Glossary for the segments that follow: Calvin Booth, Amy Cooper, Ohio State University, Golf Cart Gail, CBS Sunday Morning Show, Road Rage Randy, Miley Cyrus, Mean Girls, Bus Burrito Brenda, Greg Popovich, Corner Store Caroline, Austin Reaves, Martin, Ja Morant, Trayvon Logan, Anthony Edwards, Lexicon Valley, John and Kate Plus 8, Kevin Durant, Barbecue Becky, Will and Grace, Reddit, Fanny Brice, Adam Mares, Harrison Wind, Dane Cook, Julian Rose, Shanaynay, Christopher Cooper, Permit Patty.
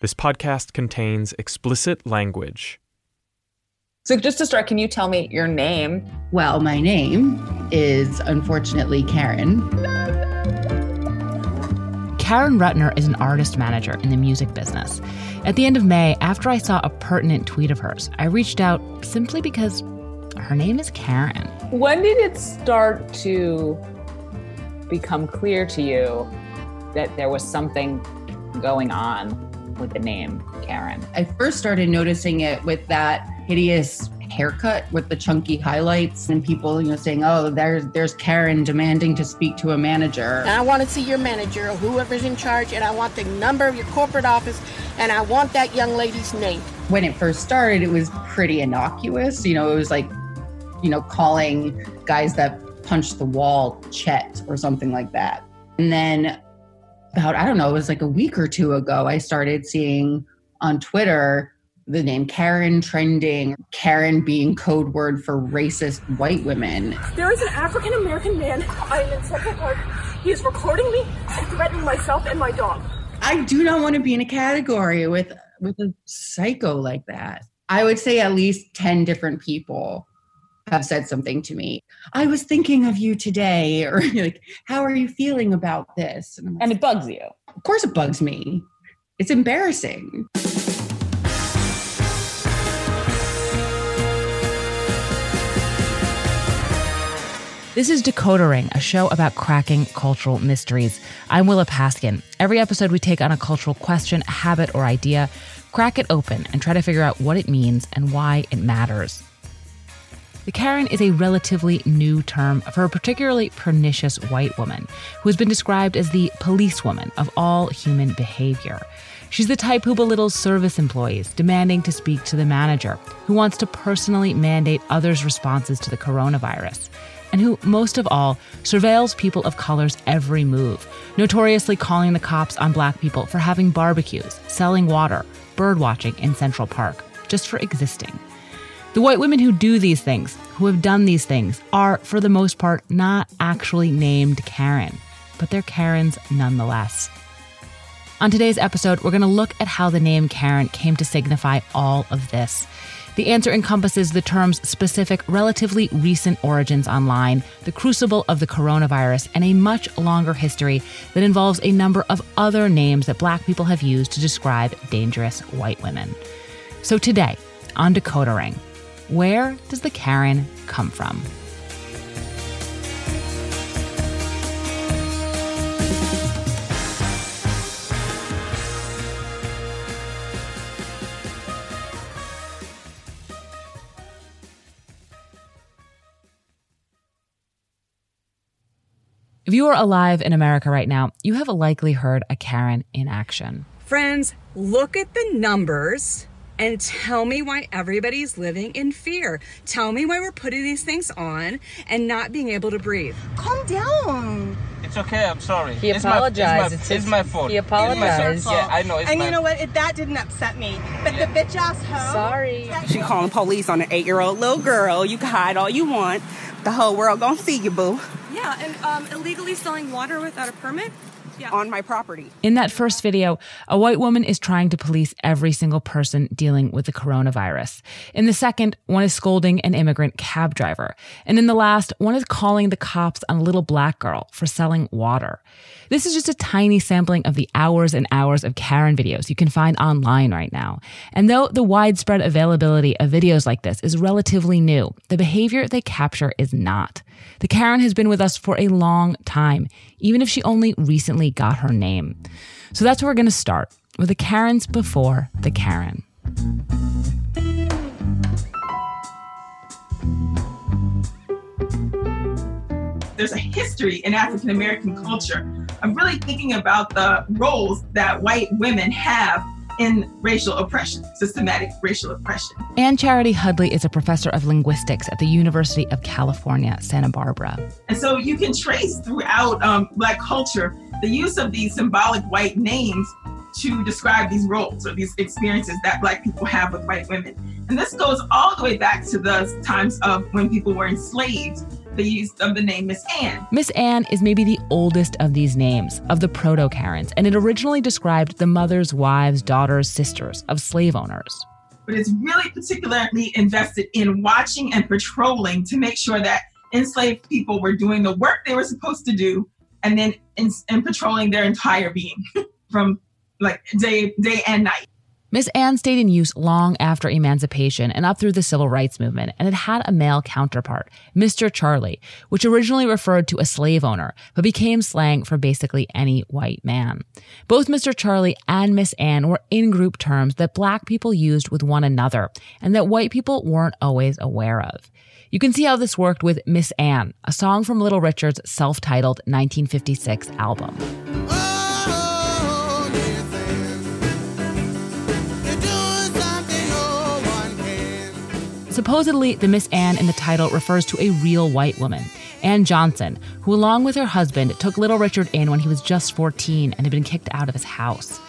This podcast contains explicit language. So just to start, can you tell me your name? Well, my name is unfortunately Karen. Karen Ruttner is an artist manager in the music business. At the end of May, after I saw a pertinent tweet of hers, I reached out simply because her name is Karen. When did it start to become clear to you that there was something going on with the name Karen? I first started noticing it with that hideous haircut with the chunky highlights and people, saying, oh, there's Karen demanding to speak to a manager. And I want to see your manager or whoever's in charge, and I want the number of your corporate office, and I want that young lady's name. When it first started, it was pretty innocuous. It was like, calling guys that punch the wall Chet or something like that. And then about, it was like a week or two ago, I started seeing on Twitter the name Karen trending, Karen being code word for racist white women. There is an African-American man. I am in Central Park. He is recording me and threatening myself and my dog. I do not want to be in a category with a psycho like that. I would say at least 10 different people have said something to me. I was thinking of you today, or like, how are you feeling about this? And, and it bugs you. Of course it bugs me. It's embarrassing. This is Decoder Ring, a show about cracking cultural mysteries. I'm Willa Paskin. Every episode we take on a cultural question, a habit, or idea, crack it open, and try to figure out what it means and why it matters. The Karen is a relatively new term for a particularly pernicious white woman who has been described as the policewoman of all human behavior. She's the type who belittles service employees, demanding to speak to the manager, who wants to personally mandate others' responses to the coronavirus, and who, most of all, surveils people of color's every move, notoriously calling the cops on Black people for having barbecues, selling water, birdwatching in Central Park, just for existing. The white women who do these things, who have done these things, are, for the most part, not actually named Karen, but they're Karens nonetheless. On today's episode, we're going to look at how the name Karen came to signify all of this. The answer encompasses the term's specific, relatively recent origins online, the crucible of the coronavirus, and a much longer history that involves a number of other names that Black people have used to describe dangerous white women. So today, on Decoder Ring, where does the Karen come from? If you are alive in America right now, you have likely heard a Karen in action. Friends, look at the numbers and tell me why everybody's living in fear. Tell me why we're putting these things on and not being able to breathe. Calm down. It's okay, I'm sorry. He apologized. It's my fault. He apologized. Yeah, I know. And you know what? That didn't upset me. But yeah. The bitch ass hoe. Sorry. She calling police on an 8-year-old little girl. You can hide all you want. The whole world gonna see you, boo. Yeah, and illegally selling water without a permit. Yeah. On my property. In that first video, a white woman is trying to police every single person dealing with the coronavirus. In the second, one is scolding an immigrant cab driver. And in the last, one is calling the cops on a little Black girl for selling water. This is just a tiny sampling of the hours and hours of Karen videos you can find online right now. And though the widespread availability of videos like this is relatively new, the behavior they capture is not. The Karen has been with us for a long time, even if she only recently got her name. So that's where we're going to start, with the Karens before the Karen. There's a history in African-American culture. I'm really thinking about the roles that white women have in racial oppression, systematic racial oppression. Ann Charity Hudley is a professor of linguistics at the University of California, Santa Barbara. And so you can trace throughout Black culture the use of these symbolic white names to describe these roles or these experiences that Black people have with white women. And this goes all the way back to the times of when people were enslaved the use of the name Miss Ann. Miss Ann is maybe the oldest of these names, of the proto-Karens, and it originally described the mothers, wives, daughters, sisters of slave owners. But it's really particularly invested in watching and patrolling to make sure that enslaved people were doing the work they were supposed to do, and then in patrolling their entire being from like day and night. Miss Ann stayed in use long after emancipation and up through the civil rights movement, and it had a male counterpart, Mr. Charlie, which originally referred to a slave owner, but became slang for basically any white man. Both Mr. Charlie and Miss Ann were in-group terms that Black people used with one another and that white people weren't always aware of. You can see how this worked with Miss Ann, a song from Little Richard's self-titled 1956 album. Supposedly, the Miss Ann in the title refers to a real white woman, Anne Johnson, who along with her husband took Little Richard in when he was just 14 and had been kicked out of his house.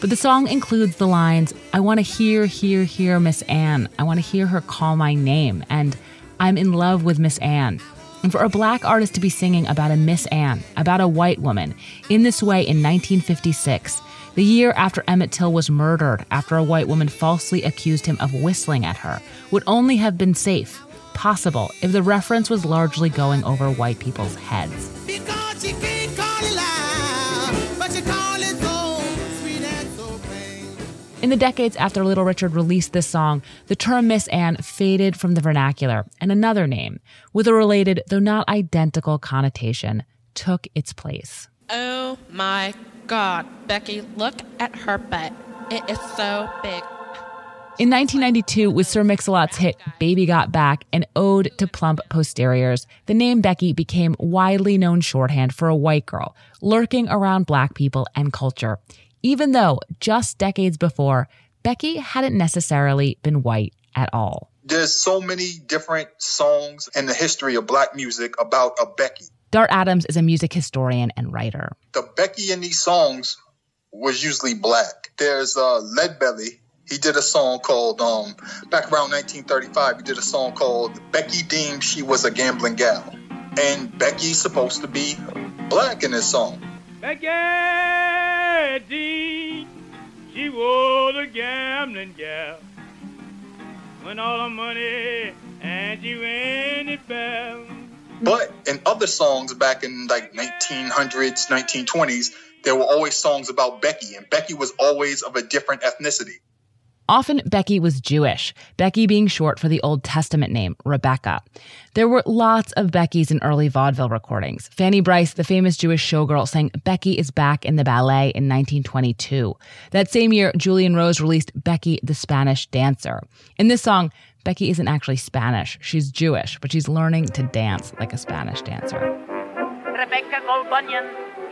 But the song includes the lines, "I want to hear Miss Ann. I want to hear her call my name," and "I'm in love with Miss Ann." And for a Black artist to be singing about a Miss Ann, about a white woman, in this way in 1956, the year after Emmett Till was murdered, after a white woman falsely accused him of whistling at her, would only have been safe, possible, if the reference was largely going over white people's heads. Because she can't call it loud, but she call it so sweet and so plain. In the decades after Little Richard released this song, the term Miss Ann faded from the vernacular, and another name, with a related, though not identical connotation, took its place. Oh my God, Becky, look at her butt. It is so big. In 1992, with Sir Mix-a-Lot's hit Baby Got Back, an ode to plump posteriors, the name Becky became widely known shorthand for a white girl, lurking around Black people and culture, even though just decades before, Becky hadn't necessarily been white at all. There's so many different songs in the history of Black music about a Becky. Dart Adams is a music historian and writer. The Becky in these songs was usually Black. There's Lead Belly. He did a song called, back around 1935, he did a song called Becky Deemed She Was a Gambling Gal. And Becky's supposed to be Black in this song. Becky Deemed she was a gambling gal. Went all her money and she ran it back. But in other songs back in like 1900s, 1920s, there were always songs about Becky, and Becky was always of a different ethnicity. Often Becky was Jewish, Becky being short for the Old Testament name, Rebecca. There were lots of Beckys in early vaudeville recordings. Fanny Brice, the famous Jewish showgirl, sang Becky Is Back in the Ballet in 1922. That same year, Julian Rose released Becky the Spanish Dancer. In this song, Becky isn't actually Spanish. She's Jewish, but she's learning to dance like a Spanish dancer. Rebecca Gold Bunyan,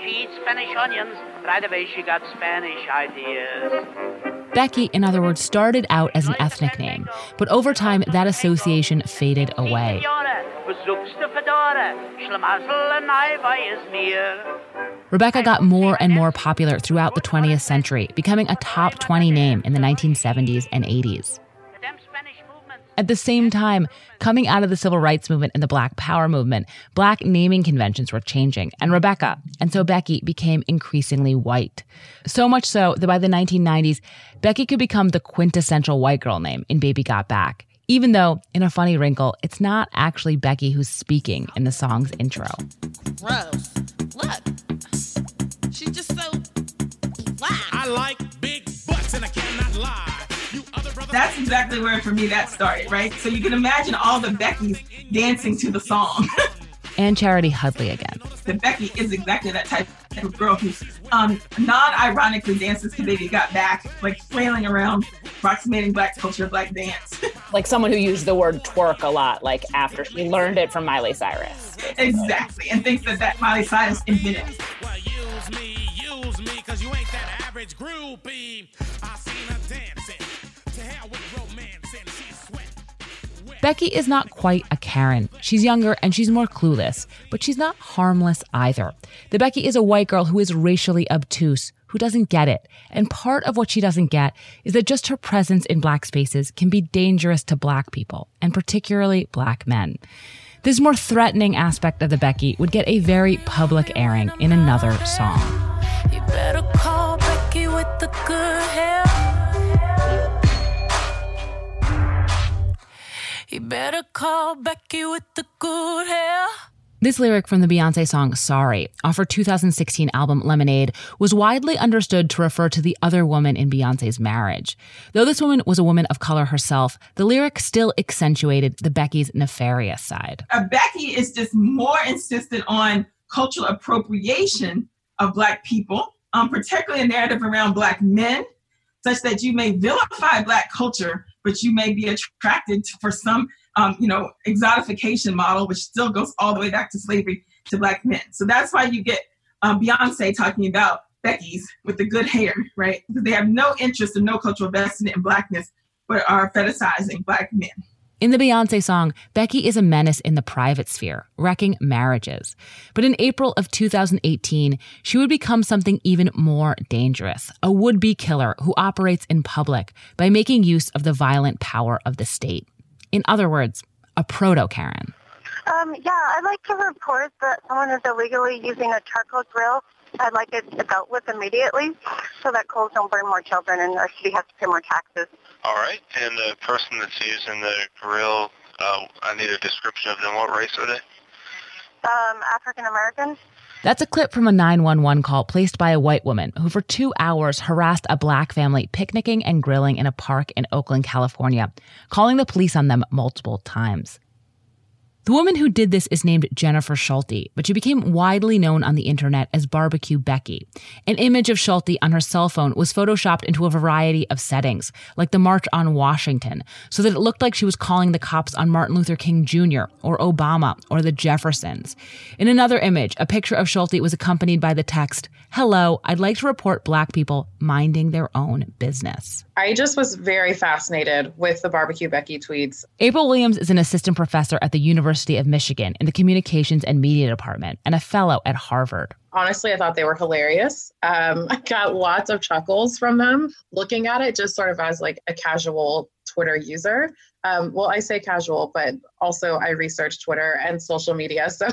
she eats Spanish onions. Right away, she got Spanish ideas. Becky, in other words, started out as an ethnic name, but over time, that association faded away. Rebecca got more and more popular throughout the 20th century, becoming a top 20 name in the 1970s and 80s. At the same time, coming out of the civil rights movement and the Black Power movement, Black naming conventions were changing, and Rebecca, and so Becky, became increasingly white. So much so that by the 1990s, Becky could become the quintessential white girl name in Baby Got Back, even though, in a funny wrinkle, it's not actually Becky who's speaking in the song's intro. Gross. Look. She's just so black. I like big butts and I cannot lie. That's exactly where, for me, that started, right? So you can imagine all the Beckys dancing to the song. Ann Charity Hudley again. The Becky is exactly that type of girl who non-ironically dances to Baby Got Back, like flailing around, approximating Black culture, Black dance. Like someone who used the word twerk a lot, like after she learned it from Miley Cyrus. Basically. Exactly, and thinks that Miley Cyrus invented it. Well, use me, because you ain't that average groupie. I seen her dancing. Becky is not quite a Karen. She's younger and she's more clueless, but she's not harmless either. The Becky is a white girl who is racially obtuse, who doesn't get it. And part of what she doesn't get is that just her presence in Black spaces can be dangerous to Black people, and particularly Black men. This more threatening aspect of the Becky would get a very public airing in another song. You better call Becky with the good hair. You better call Becky with the good hair. This lyric from the Beyoncé song Sorry, off her 2016 album Lemonade, was widely understood to refer to the other woman in Beyoncé's marriage. Though this woman was a woman of color herself, the lyric still accentuated the Becky's nefarious side. A Becky is just more insistent on cultural appropriation of Black people, particularly a narrative around Black men, such that you may vilify Black culture, but you may be attracted to, for some exotification model, which still goes all the way back to slavery, to Black men. So that's why you get Beyonce talking about Becky's with the good hair, right? Because they have no interest and no cultural investment in Blackness, but are fetishizing Black men. In the Beyoncé song, Becky is a menace in the private sphere, wrecking marriages. But in April of 2018, she would become something even more dangerous, a would-be killer who operates in public by making use of the violent power of the state. In other words, a proto-Karen. I'd like to report that someone is illegally using a charcoal grill. I'd like it dealt with immediately so that coals don't burn more children and our city has to pay more taxes. All right. And the person that's using the grill, I need a description of them. What race are they? African-American. That's a clip from a 911 call placed by a white woman who for 2 hours harassed a Black family picnicking and grilling in a park in Oakland, California, calling the police on them multiple times. The woman who did this is named Jennifer Schulte, but she became widely known on the internet as Barbecue Becky. An image of Schulte on her cell phone was photoshopped into a variety of settings, like the March on Washington, so that it looked like she was calling the cops on Martin Luther King Jr. or Obama or the Jeffersons. In another image, a picture of Schulte was accompanied by the text, "Hello, I'd like to report Black people minding their own business." I just was very fascinated with the Barbecue Becky tweets. Apryl Williams is an assistant professor at the University of Michigan in the Communications and Media Department and a fellow at Harvard. Honestly, I thought they were hilarious. I got lots of chuckles from them looking at it just sort of as like a casual Twitter user. I say casual, but also I research Twitter and social media. So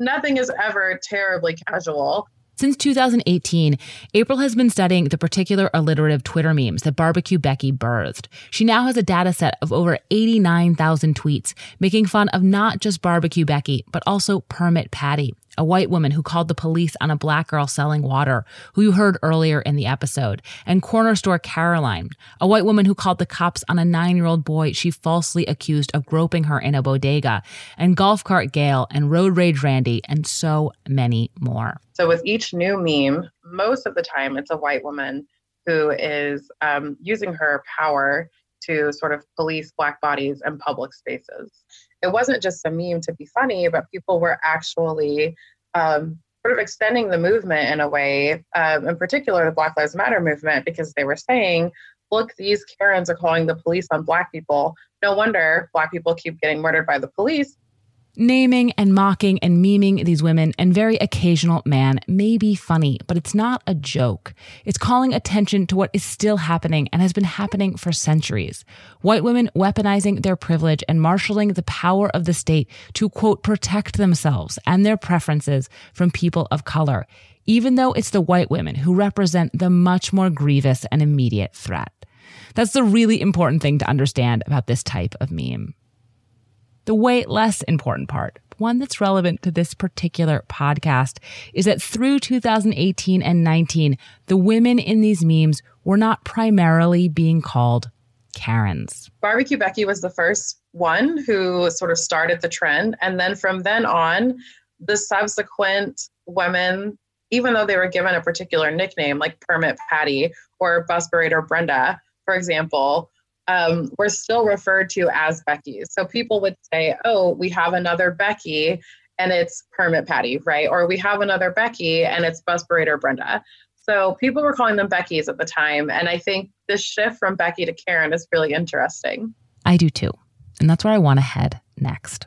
nothing is ever terribly casual. Since 2018, Apryl has been studying the particular alliterative Twitter memes that Barbecue Becky birthed. She now has a data set of over 89,000 tweets, making fun of not just Barbecue Becky, but also Permit Patty, a white woman who called the police on a Black girl selling water, who you heard earlier in the episode, and Corner Store Caroline, a white woman who called the cops on a 9-year-old boy she falsely accused of groping her in a bodega, and Golf Cart Gail and Road Rage Randy, and so many more. So with each new meme, most of the time it's a white woman who is using her power to sort of police Black bodies and public spaces. It wasn't just a meme to be funny, but people were actually sort of extending the movement in a way, in particular the Black Lives Matter movement, because they were saying, look, these Karens are calling the police on Black people. No wonder Black people keep getting murdered by the police. Naming and mocking and memeing these women and very occasional man may be funny, but it's not a joke. It's calling attention to what is still happening and has been happening for centuries. White women weaponizing their privilege and marshaling the power of the state to, quote, protect themselves and their preferences from people of color, even though it's the white women who represent the much more grievous and immediate threat. That's the really important thing to understand about this type of meme. The way less important part, one that's relevant to this particular podcast, is that through 2018 and 19, the women in these memes were not primarily being called Karens. Barbecue Becky was the first one who sort of started the trend. And then from then on, the subsequent women, even though they were given a particular nickname like Permit Patty or Bus Burrito Brenda, for example, were still referred to as Becky. So people would say, oh, we have another Becky and it's Permit Patty, right? Or we have another Becky and it's Bus Burrito Brenda. So people were calling them Becky's at the time. And I think this shift from Becky to Karen is really interesting. I do too. And that's where I want to head next.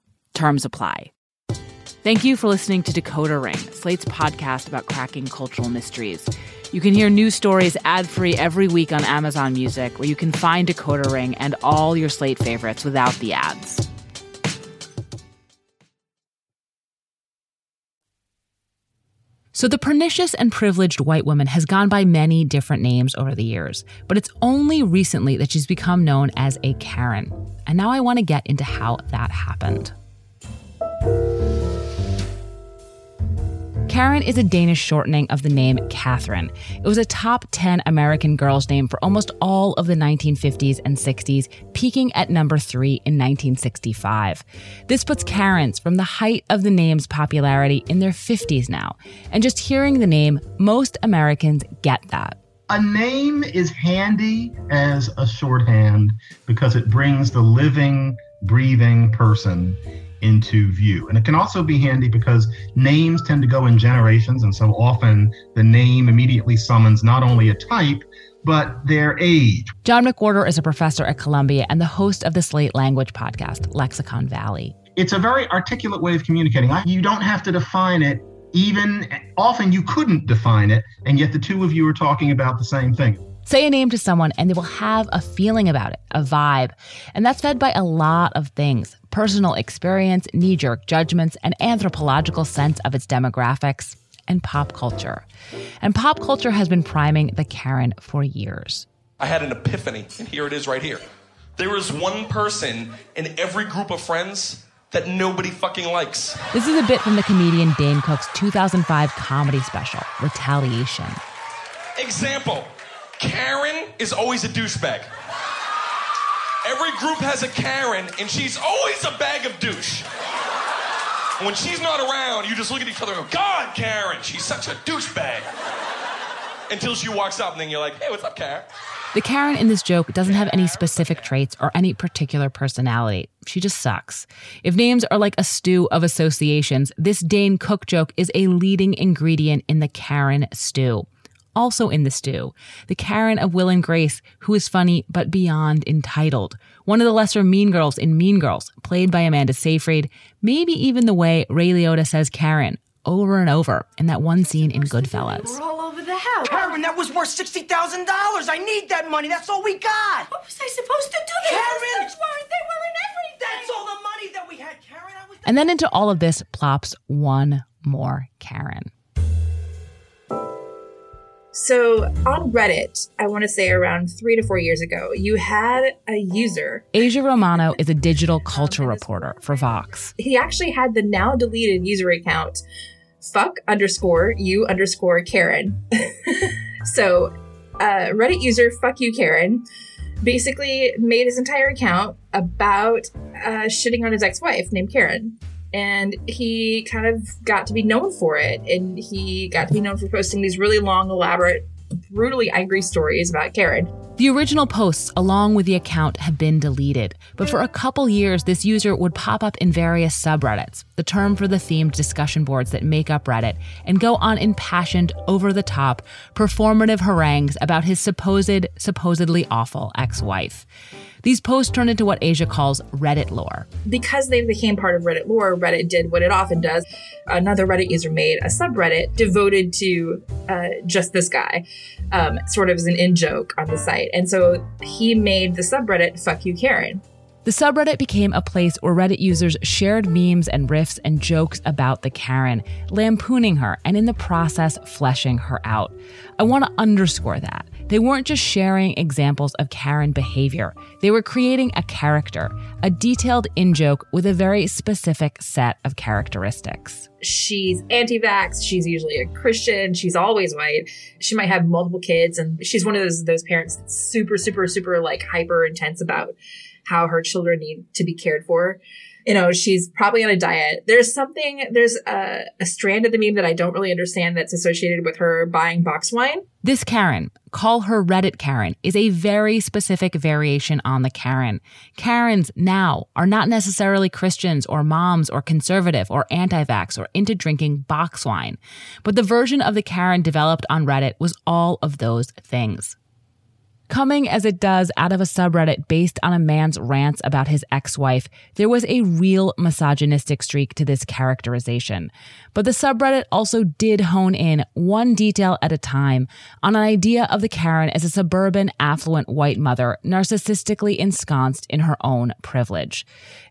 Terms apply. Thank you for listening to Decoder Ring, Slate's podcast about cracking cultural mysteries. You can hear new stories ad-free every week on Amazon Music, where you can find Decoder Ring and all your Slate favorites without the ads. So the pernicious and privileged white woman has gone by many different names over the years, but it's only recently that she's become known as a Karen. And now I want to get into how that happened. Karen is a Danish shortening of the name Catherine. It was a top 10 American girl's name for almost all of the 1950s and 60s, peaking at number 3 in 1965. This puts Karens from the height of the name's popularity in their 50s now. And just hearing the name, most Americans get that. A name is handy as a shorthand because it brings the living, breathing person into view. And it can also be handy because names tend to go in generations, and so often the name immediately summons not only a type, but their age. John McWhorter is a professor at Columbia and the host of the Slate language podcast, Lexicon Valley. It's a very articulate way of communicating. You don't have to define it. Even often you couldn't define it, and yet the two of you are talking about the same thing. Say a name to someone and they will have a feeling about it, a vibe. And that's fed by a lot of things: personal experience, knee-jerk judgments, an anthropological sense of its demographics, and pop culture. And pop culture has been priming the Karen for years. I had an epiphany, and here it is right here. There is one person in every group of friends that nobody fucking likes. This is a bit from the comedian Dane Cook's 2005 comedy special, Retaliation. Example. Karen is always a douchebag. Every group has a Karen, and she's always a bag of douche. And when she's not around, you just look at each other and go, God, Karen, she's such a douchebag. Until she walks up, and then you're like, hey, what's up, Karen? The Karen in this joke doesn't have any specific traits or any particular personality. She just sucks. If names are like a stew of associations, this Dane Cook joke is a leading ingredient in the Karen stew. Also in the stew, the Karen of Will and Grace, who is funny but beyond entitled. One of the lesser mean girls in Mean Girls, played by Amanda Seyfried. Maybe even the way Ray Liotta says Karen over and over in that one scene in Goodfellas. We're all over the house. Karen, that was worth $60,000. I need that money. That's all we got. What was I supposed to do? Karen! They were in everything. That's all the money that we had, Karen. And then into all of this plops one more Karen. So on Reddit, I want to say around 3 to 4 years ago, you had a user. Asia Romano is a digital culture reporter for Vox. He actually had the now deleted user account, fuck_you_Karen. So Reddit user, fuck you, Karen, basically made his entire account about shitting on his ex-wife named Karen. And he kind of got to be known for it. And he got to be known for posting these really long, elaborate, brutally angry stories about Karen. The original posts, along with the account, have been deleted. But for a couple years, this user would pop up in various subreddits, the term for the themed discussion boards that make up Reddit, and go on impassioned, over-the-top, performative harangues about his supposedly awful ex-wife. These posts turned into what Asia calls Reddit lore. Because they became part of Reddit lore, Reddit did what it often does. Another Reddit user made a subreddit devoted to just this guy, sort of as an in-joke on the site. And so he made the subreddit, Fuck You, Karen. The subreddit became a place where Reddit users shared memes and riffs and jokes about the Karen, lampooning her and in the process fleshing her out. I want to underscore that. They weren't just sharing examples of Karen behavior. They were creating a character, a detailed in-joke with a very specific set of characteristics. She's anti-vax. She's usually a Christian. She's always white. She might have multiple kids. And she's one of those parents that's super, super, super like hyper intense about how her children need to be cared for. you know, she's probably on a diet. There's something, there's a strand of the meme that I don't really understand that's associated with her buying box wine. This Karen, call her Reddit Karen, is a very specific variation on the Karen. Karens now are not necessarily Christians or moms or conservative or anti-vax or into drinking box wine. But the version of the Karen developed on Reddit was all of those things. Coming as it does out of a subreddit based on a man's rants about his ex-wife, there was a real misogynistic streak to this characterization. But the subreddit also did hone in, one detail at a time, on an idea of the Karen as a suburban, affluent white mother, narcissistically ensconced in her own privilege.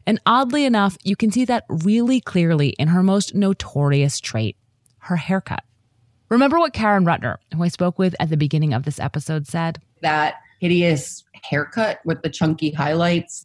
And oddly enough, you can see that really clearly in her most notorious trait, her haircut. Remember what Karen Rutner, who I spoke with at the beginning of this episode, said? That hideous haircut with the chunky highlights.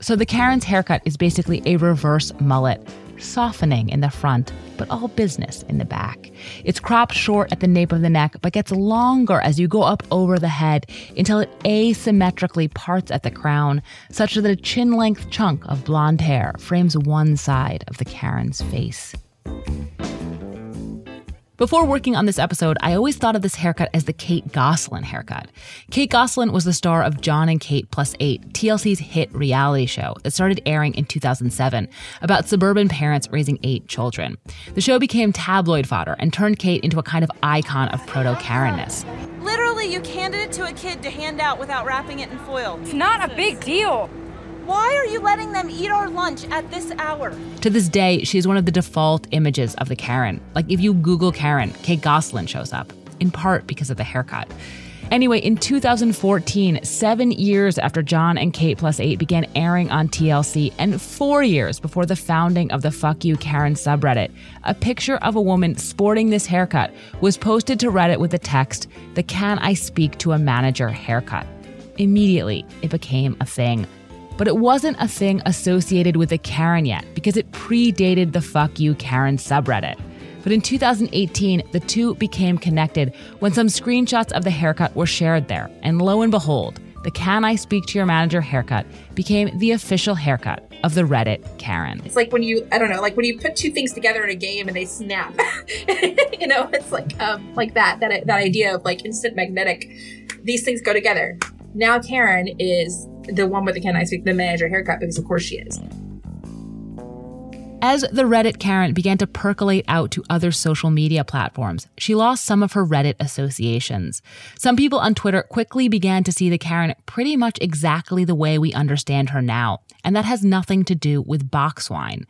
So the Karen's haircut is basically a reverse mullet, softening in the front, but all business in the back. It's cropped short at the nape of the neck, but gets longer as you go up over the head until it asymmetrically parts at the crown, such that a chin-length chunk of blonde hair frames one side of the Karen's face. Before working on this episode, I always thought of this haircut as the Kate Gosselin haircut. Kate Gosselin was the star of John and Kate Plus 8, TLC's hit reality show that started airing in 2007 about suburban parents raising 8 children. The show became tabloid fodder and turned Kate into a kind of icon of proto-Karenness. Literally, you handed it to a kid to hand out without wrapping it in foil. It's not a big deal. Why are you letting them eat our lunch at this hour? To this day, she is one of the default images of the Karen. Like if you Google Karen, Kate Gosselin shows up, in part because of the haircut. Anyway, in 2014, 7 years after John and Kate Plus 8 began airing on TLC and 4 years before the founding of the Fuck You Karen subreddit, a picture of a woman sporting this haircut was posted to Reddit with the text, the Can I Speak to a Manager haircut. Immediately, it became a thing. But it wasn't a thing associated with the Karen yet because it predated the Fuck You Karen subreddit. But in 2018, the two became connected when some screenshots of the haircut were shared there. And lo and behold, the Can I Speak to Your Manager haircut became the official haircut of the Reddit Karen. It's like when you, I don't know, like when you put two things together in a game and they snap. You know, it's like that idea of like instant magnetic, these things go together. Now Karen is the one with the Can I Speak the Manager haircut, because of course she is. As the Reddit Karen began to percolate out to other social media platforms, she lost some of her Reddit associations. Some people on Twitter quickly began to see the Karen pretty much exactly the way we understand her now, and that has nothing to do with box wine.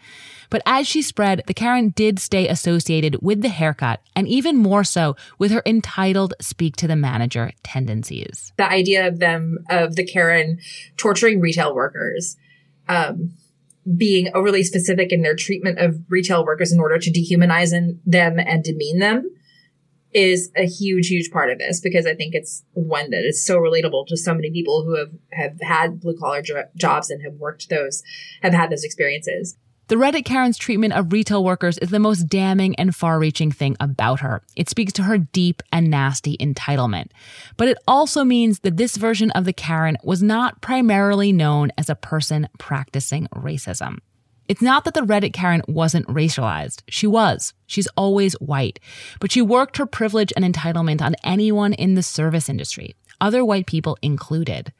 But as she spread, the Karen did stay associated with the haircut, and even more so with her entitled speak to the manager tendencies. The idea of the Karen torturing retail workers, being overly specific in their treatment of retail workers in order to dehumanize them and demean them is a huge, huge part of this, because I think it's one that is so relatable to so many people who have had blue collar jobs and have had those experiences. The Reddit Karen's treatment of retail workers is the most damning and far-reaching thing about her. It speaks to her deep and nasty entitlement. But it also means that this version of the Karen was not primarily known as a person practicing racism. It's not that the Reddit Karen wasn't racialized. She was. She's always white. But she worked her privilege and entitlement on anyone in the service industry, other white people included.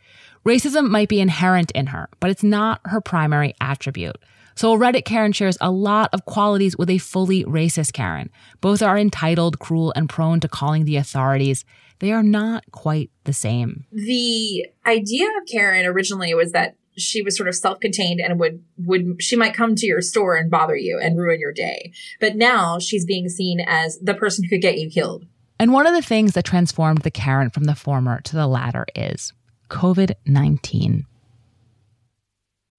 Racism might be inherent in her, but it's not her primary attribute. So a Reddit Karen shares a lot of qualities with a fully racist Karen. Both are entitled, cruel, and prone to calling the authorities. They are not quite the same. The idea of Karen originally was that she was sort of self-contained and she might come to your store and bother you and ruin your day. But now she's being seen as the person who could get you killed. And one of the things that transformed the Karen from the former to the latter is COVID-19.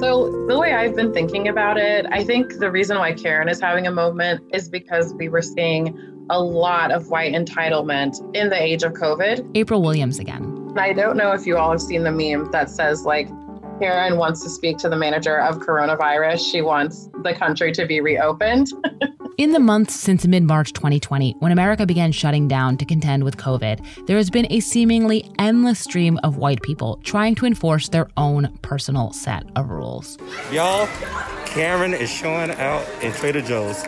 So the way I've been thinking about it, I think the reason why Karen is having a moment is because we were seeing a lot of white entitlement in the age of COVID. Apryl Williams again. I don't know if you all have seen the meme that says, like, Karen wants to speak to the manager of coronavirus. She wants the country to be reopened. In the months since mid-March 2020, when America began shutting down to contend with COVID, there has been a seemingly endless stream of white people trying to enforce their own personal set of rules. Y'all, Karen is showing out in Trader Joe's.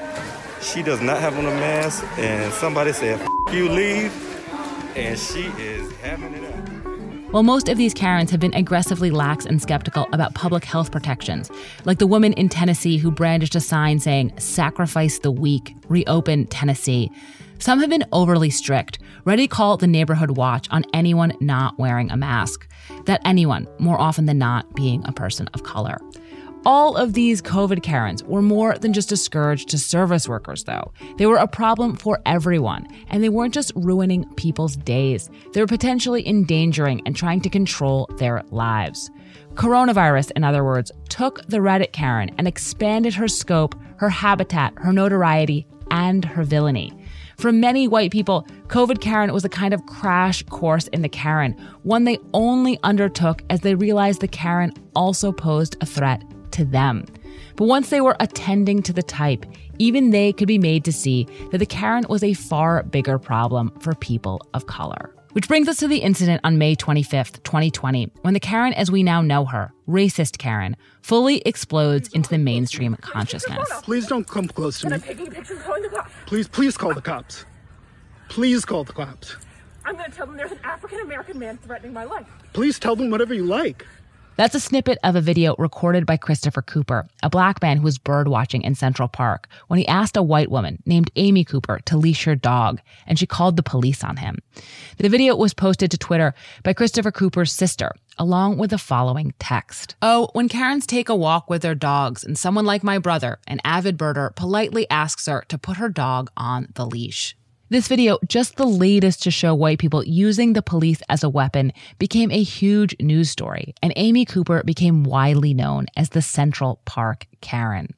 She does not have on a mask, and somebody said, F*** you, leave, and she is having it up. While most of these Karens have been aggressively lax and skeptical about public health protections, like the woman in Tennessee who brandished a sign saying, sacrifice the weak, reopen Tennessee, some have been overly strict, ready to call the neighborhood watch on anyone not wearing a mask. That anyone, more often than not, being a person of color. All of these COVID Karens were more than just a scourge to service workers, though. They were a problem for everyone, and they weren't just ruining people's days. They were potentially endangering and trying to control their lives. Coronavirus, in other words, took the Reddit Karen and expanded her scope, her habitat, her notoriety, and her villainy. For many white people, COVID Karen was a kind of crash course in the Karen, one they only undertook as they realized the Karen also posed a threat to them. But once they were attending to the type, even they could be made to see that the Karen was a far bigger problem for people of color. Which brings us to the incident on May 25th, 2020, when the Karen as we now know her, racist Karen, fully explodes into the mainstream consciousness. Please don't come close to me. I'm taking pictures, calling the cops. Please call the cops. Please call the cops. I'm going to tell them there's an African-American man threatening my life. Please tell them whatever you like. That's a snippet of a video recorded by Christopher Cooper, a black man who was bird watching in Central Park, when he asked a white woman named Amy Cooper to leash her dog, and she called the police on him. The video was posted to Twitter by Christopher Cooper's sister, along with the following text. Oh, when Karens take a walk with their dogs and someone like my brother, an avid birder, politely asks her to put her dog on the leash. This video, just the latest to show white people using the police as a weapon, became a huge news story, and Amy Cooper became widely known as the Central Park Karen.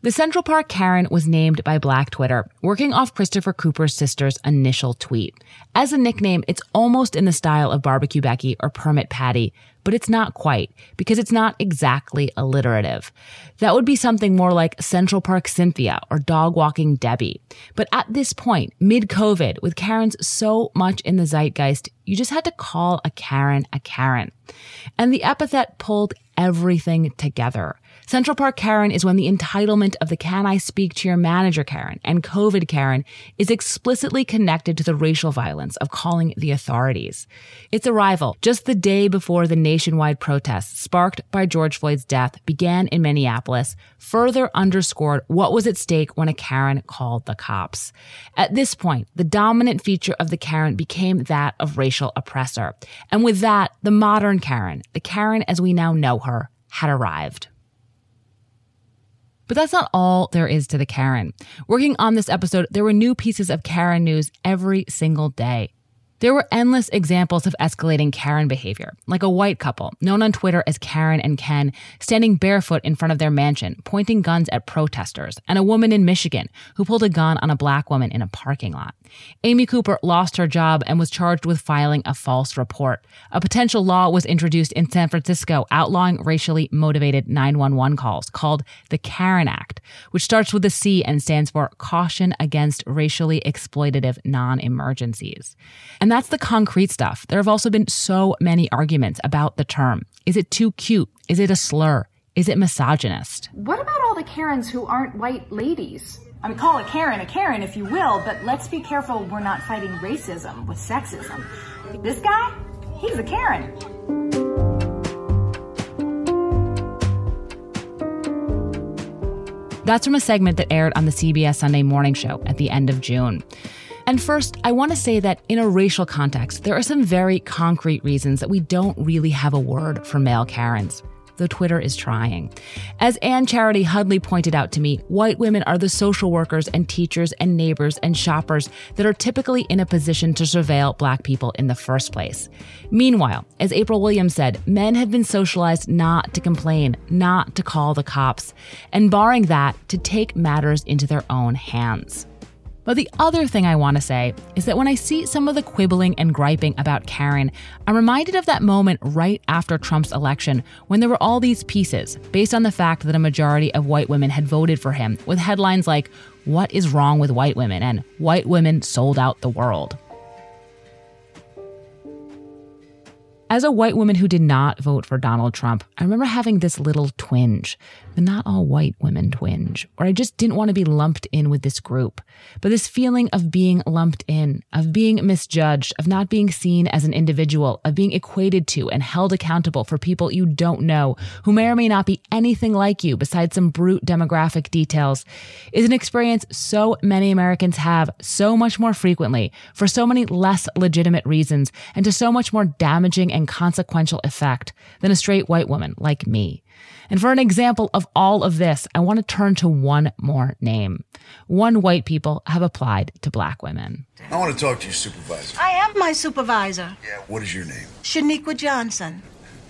The Central Park Karen was named by Black Twitter, working off Christopher Cooper's sister's initial tweet. As a nickname, it's almost in the style of Barbecue Becky or Permit Patty, but it's not quite, because it's not exactly alliterative. That would be something more like Central Park Cynthia or Dog Walking Debbie. But at this point, mid-COVID, with Karens so much in the zeitgeist, you just had to call a Karen. And the epithet pulled everything together. Central Park Karen is when the entitlement of the Can I Speak to Your Manager Karen and COVID Karen is explicitly connected to the racial violence of calling the authorities. Its arrival, just the day before the nationwide protests sparked by George Floyd's death began in Minneapolis, further underscored what was at stake when a Karen called the cops. At this point, the dominant feature of the Karen became that of racial oppressor. And with that, the modern Karen, the Karen as we now know her, had arrived. But that's not all there is to the Karen. Working on this episode, there were new pieces of Karen news every single day. There were endless examples of escalating Karen behavior, like a white couple, known on Twitter as Karen and Ken, standing barefoot in front of their mansion, pointing guns at protesters, and a woman in Michigan who pulled a gun on a black woman in a parking lot. Amy Cooper lost her job and was charged with filing a false report. A potential law was introduced in San Francisco outlawing racially motivated 911 calls, called the Karen Act, which starts with a C and stands for Caution Against Racially Exploitative Non-Emergencies. And that's the concrete stuff. There have also been so many arguments about the term. Is it too cute? Is it a slur? Is it misogynist? What about all the Karens who aren't white ladies? I mean, call a Karen if you will, but let's be careful we're not fighting racism with sexism. This guy, he's a Karen. That's from a segment that aired on the CBS Sunday Morning Show at the end of June. And first, I want to say that in a racial context, there are some very concrete reasons that we don't really have a word for male Karens, though Twitter is trying. As Ann Charity Hudley pointed out to me, white women are the social workers and teachers and neighbors and shoppers that are typically in a position to surveil black people in the first place. Meanwhile, as Apryl Williams said, men have been socialized not to complain, not to call the cops, and barring that, to take matters into their own hands. But the other thing I want to say is that when I see some of the quibbling and griping about Karen, I'm reminded of that moment right after Trump's election when there were all these pieces based on the fact that a majority of white women had voted for him, with headlines like, "What is wrong with white women?" and "White women sold out the world." As a white woman who did not vote for Donald Trump, I remember having this little twinge, the not all white women twinge, or I just didn't want to be lumped in with this group. But this feeling of being lumped in, of being misjudged, of not being seen as an individual, of being equated to and held accountable for people you don't know, who may or may not be anything like you besides some brute demographic details, is an experience so many Americans have so much more frequently, for so many less legitimate reasons, and to so much more damaging and consequential effect than a straight white woman like me. And for an example of all of this, I want to turn to one more name. One white people have applied to black women. I want to talk to your supervisor. I am my supervisor. Yeah, what is your name? Shaniqua Johnson.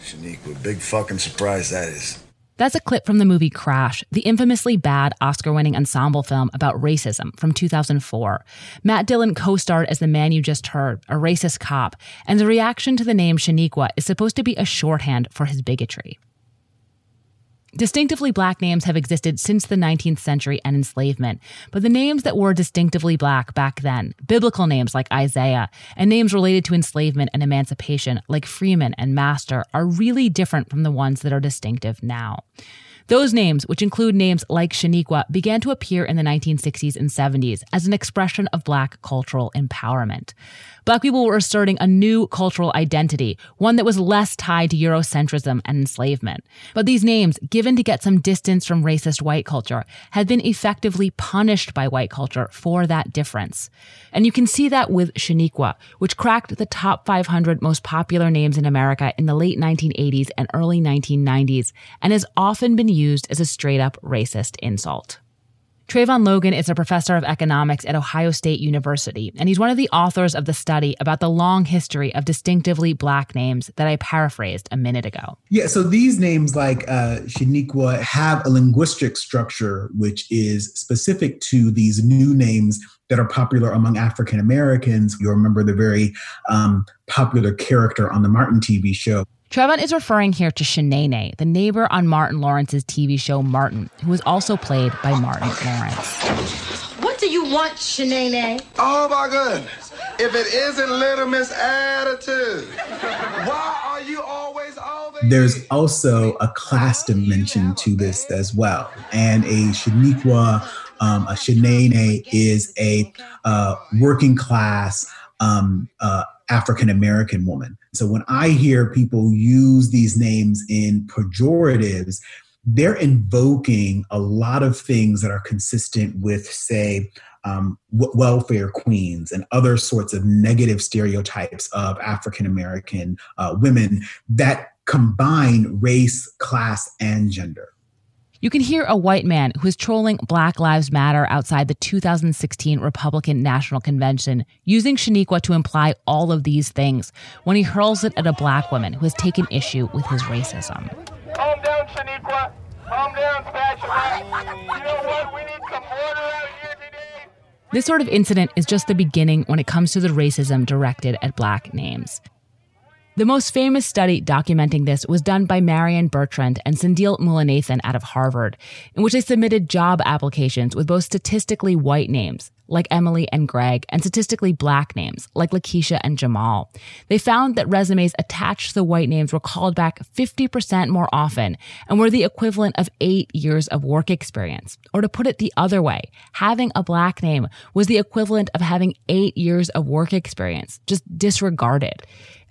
Shaniqua, big fucking surprise that is. That's a clip from the movie Crash, the infamously bad Oscar-winning ensemble film about racism from 2004. Matt Dillon co-starred as the man you just heard, a racist cop, and the reaction to the name Shaniqua is supposed to be a shorthand for his bigotry. Distinctively black names have existed since the 19th century and enslavement, but the names that were distinctively black back then, biblical names like Isaiah, and names related to enslavement and emancipation like freeman and master, are really different from the ones that are distinctive now. Those names, which include names like Shaniqua, began to appear in the 1960s and 70s as an expression of black cultural empowerment. Black people were asserting a new cultural identity, one that was less tied to Eurocentrism and enslavement. But these names, given to get some distance from racist white culture, had been effectively punished by white culture for that difference. And you can see that with Shaniqua, which cracked the top 500 most popular names in America in the late 1980s and early 1990s, and has often been used as a straight-up racist insult. Trayvon Logan is a professor of economics at Ohio State University, and he's one of the authors of the study about the long history of distinctively black names that I paraphrased a minute ago. Yeah, so these names like Shaniqua have a linguistic structure which is specific to these new names that are popular among African Americans. You'll remember the very popular character on the Martin TV show. Trevon is referring here to Shanaynay, the neighbor on Martin Lawrence's TV show Martin, who was also played by Martin Lawrence. What do you want, Shanaynay? Oh, my goodness. If it isn't Little Miss Attitude, why are you always over here? There's also a class dimension to this as well. And a Shaniqua, a Shanaynay is a working class African-American woman. So when I hear people use these names in pejoratives, they're invoking a lot of things that are consistent with, say, welfare queens and other sorts of negative stereotypes of African-American women that combine race, class, and gender. You can hear a white man who is trolling Black Lives Matter outside the 2016 Republican National Convention using Shaniqua to imply all of these things when he hurls it at a black woman who has taken issue with his racism. Calm down, Shaniqua. Calm down, Spatula. You know what? We need some order out here today. This sort of incident is just the beginning when it comes to the racism directed at black names. The most famous study documenting this was done by Marion Bertrand and Sandil Mulanathan out of Harvard, in which they submitted job applications with both statistically white names, like Emily and Greg, and statistically black names, like Lakeisha and Jamal. They found that resumes attached to the white names were called back 50% more often and were the equivalent of 8 years of work experience. Or to put it the other way, having a black name was the equivalent of having 8 years of work experience, just disregarded.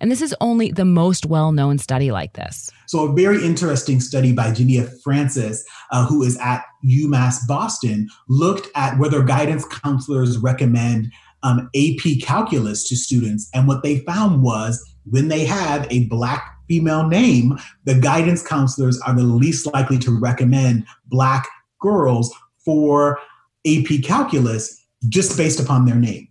And this is only the most well-known study like this. So a very interesting study by Genea Francis, who is at UMass Boston, looked at whether guidance counselors recommend AP calculus to students. And what they found was when they have a black female name, the guidance counselors are the least likely to recommend black girls for AP calculus just based upon their name.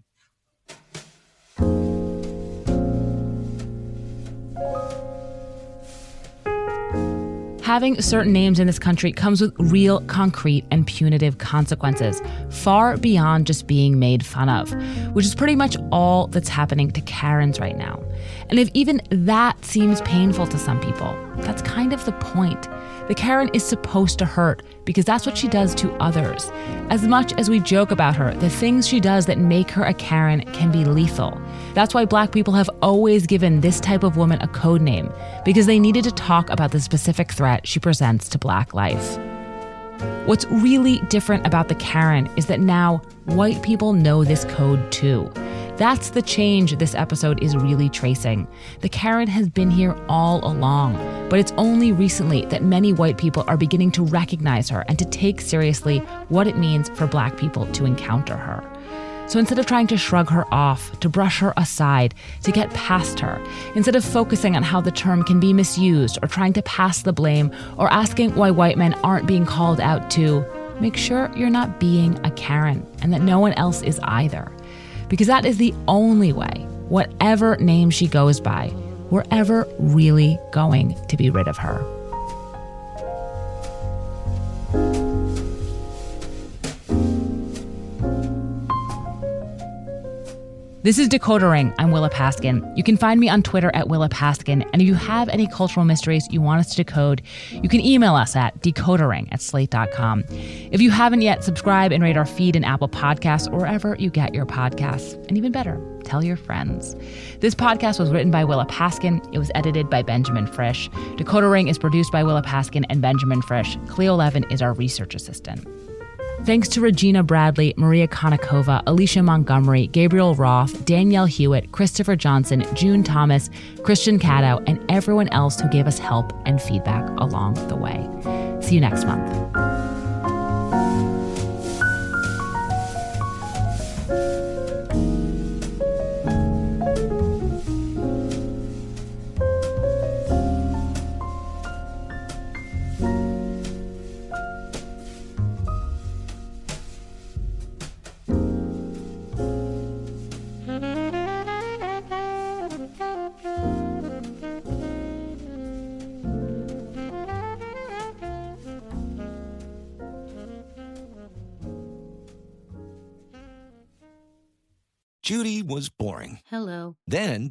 Having certain names in this country comes with real, concrete, and punitive consequences, far beyond just being made fun of, which is pretty much all that's happening to Karens right now. And if even that seems painful to some people, that's kind of the point. The Karen is supposed to hurt because that's what she does to others. As much as we joke about her, the things she does that make her a Karen can be lethal. That's why black people have always given this type of woman a code name, because they needed to talk about the specific threat she presents to black life. What's really different about the Karen is that now white people know this code too. That's the change this episode is really tracing. The Karen has been here all along, but it's only recently that many white people are beginning to recognize her and to take seriously what it means for black people to encounter her. So instead of trying to shrug her off, to brush her aside, to get past her, instead of focusing on how the term can be misused or trying to pass the blame or asking why white men aren't being called out too, make sure you're not being a Karen and that no one else is either. Because that is the only way, whatever name she goes by, we're ever really going to be rid of her. This is Decoder Ring. I'm Willa Paskin. You can find me on Twitter at Willa Paskin. And if you have any cultural mysteries you want us to decode, you can email us at decodering@slate.com. If you haven't yet, subscribe and rate our feed in Apple Podcasts or wherever you get your podcasts. And even better, tell your friends. This podcast was written by Willa Paskin. It was edited by Benjamin Frisch. Decoder Ring is produced by Willa Paskin and Benjamin Frisch. Cleo Levin is our research assistant. Thanks to Regina Bradley, Maria Konnikova, Alicia Montgomery, Gabriel Roth, Danielle Hewitt, Christopher Johnson, June Thomas, Christian Caddow, and everyone else who gave us help and feedback along the way. See you next month. Judy was boring. Hello. Then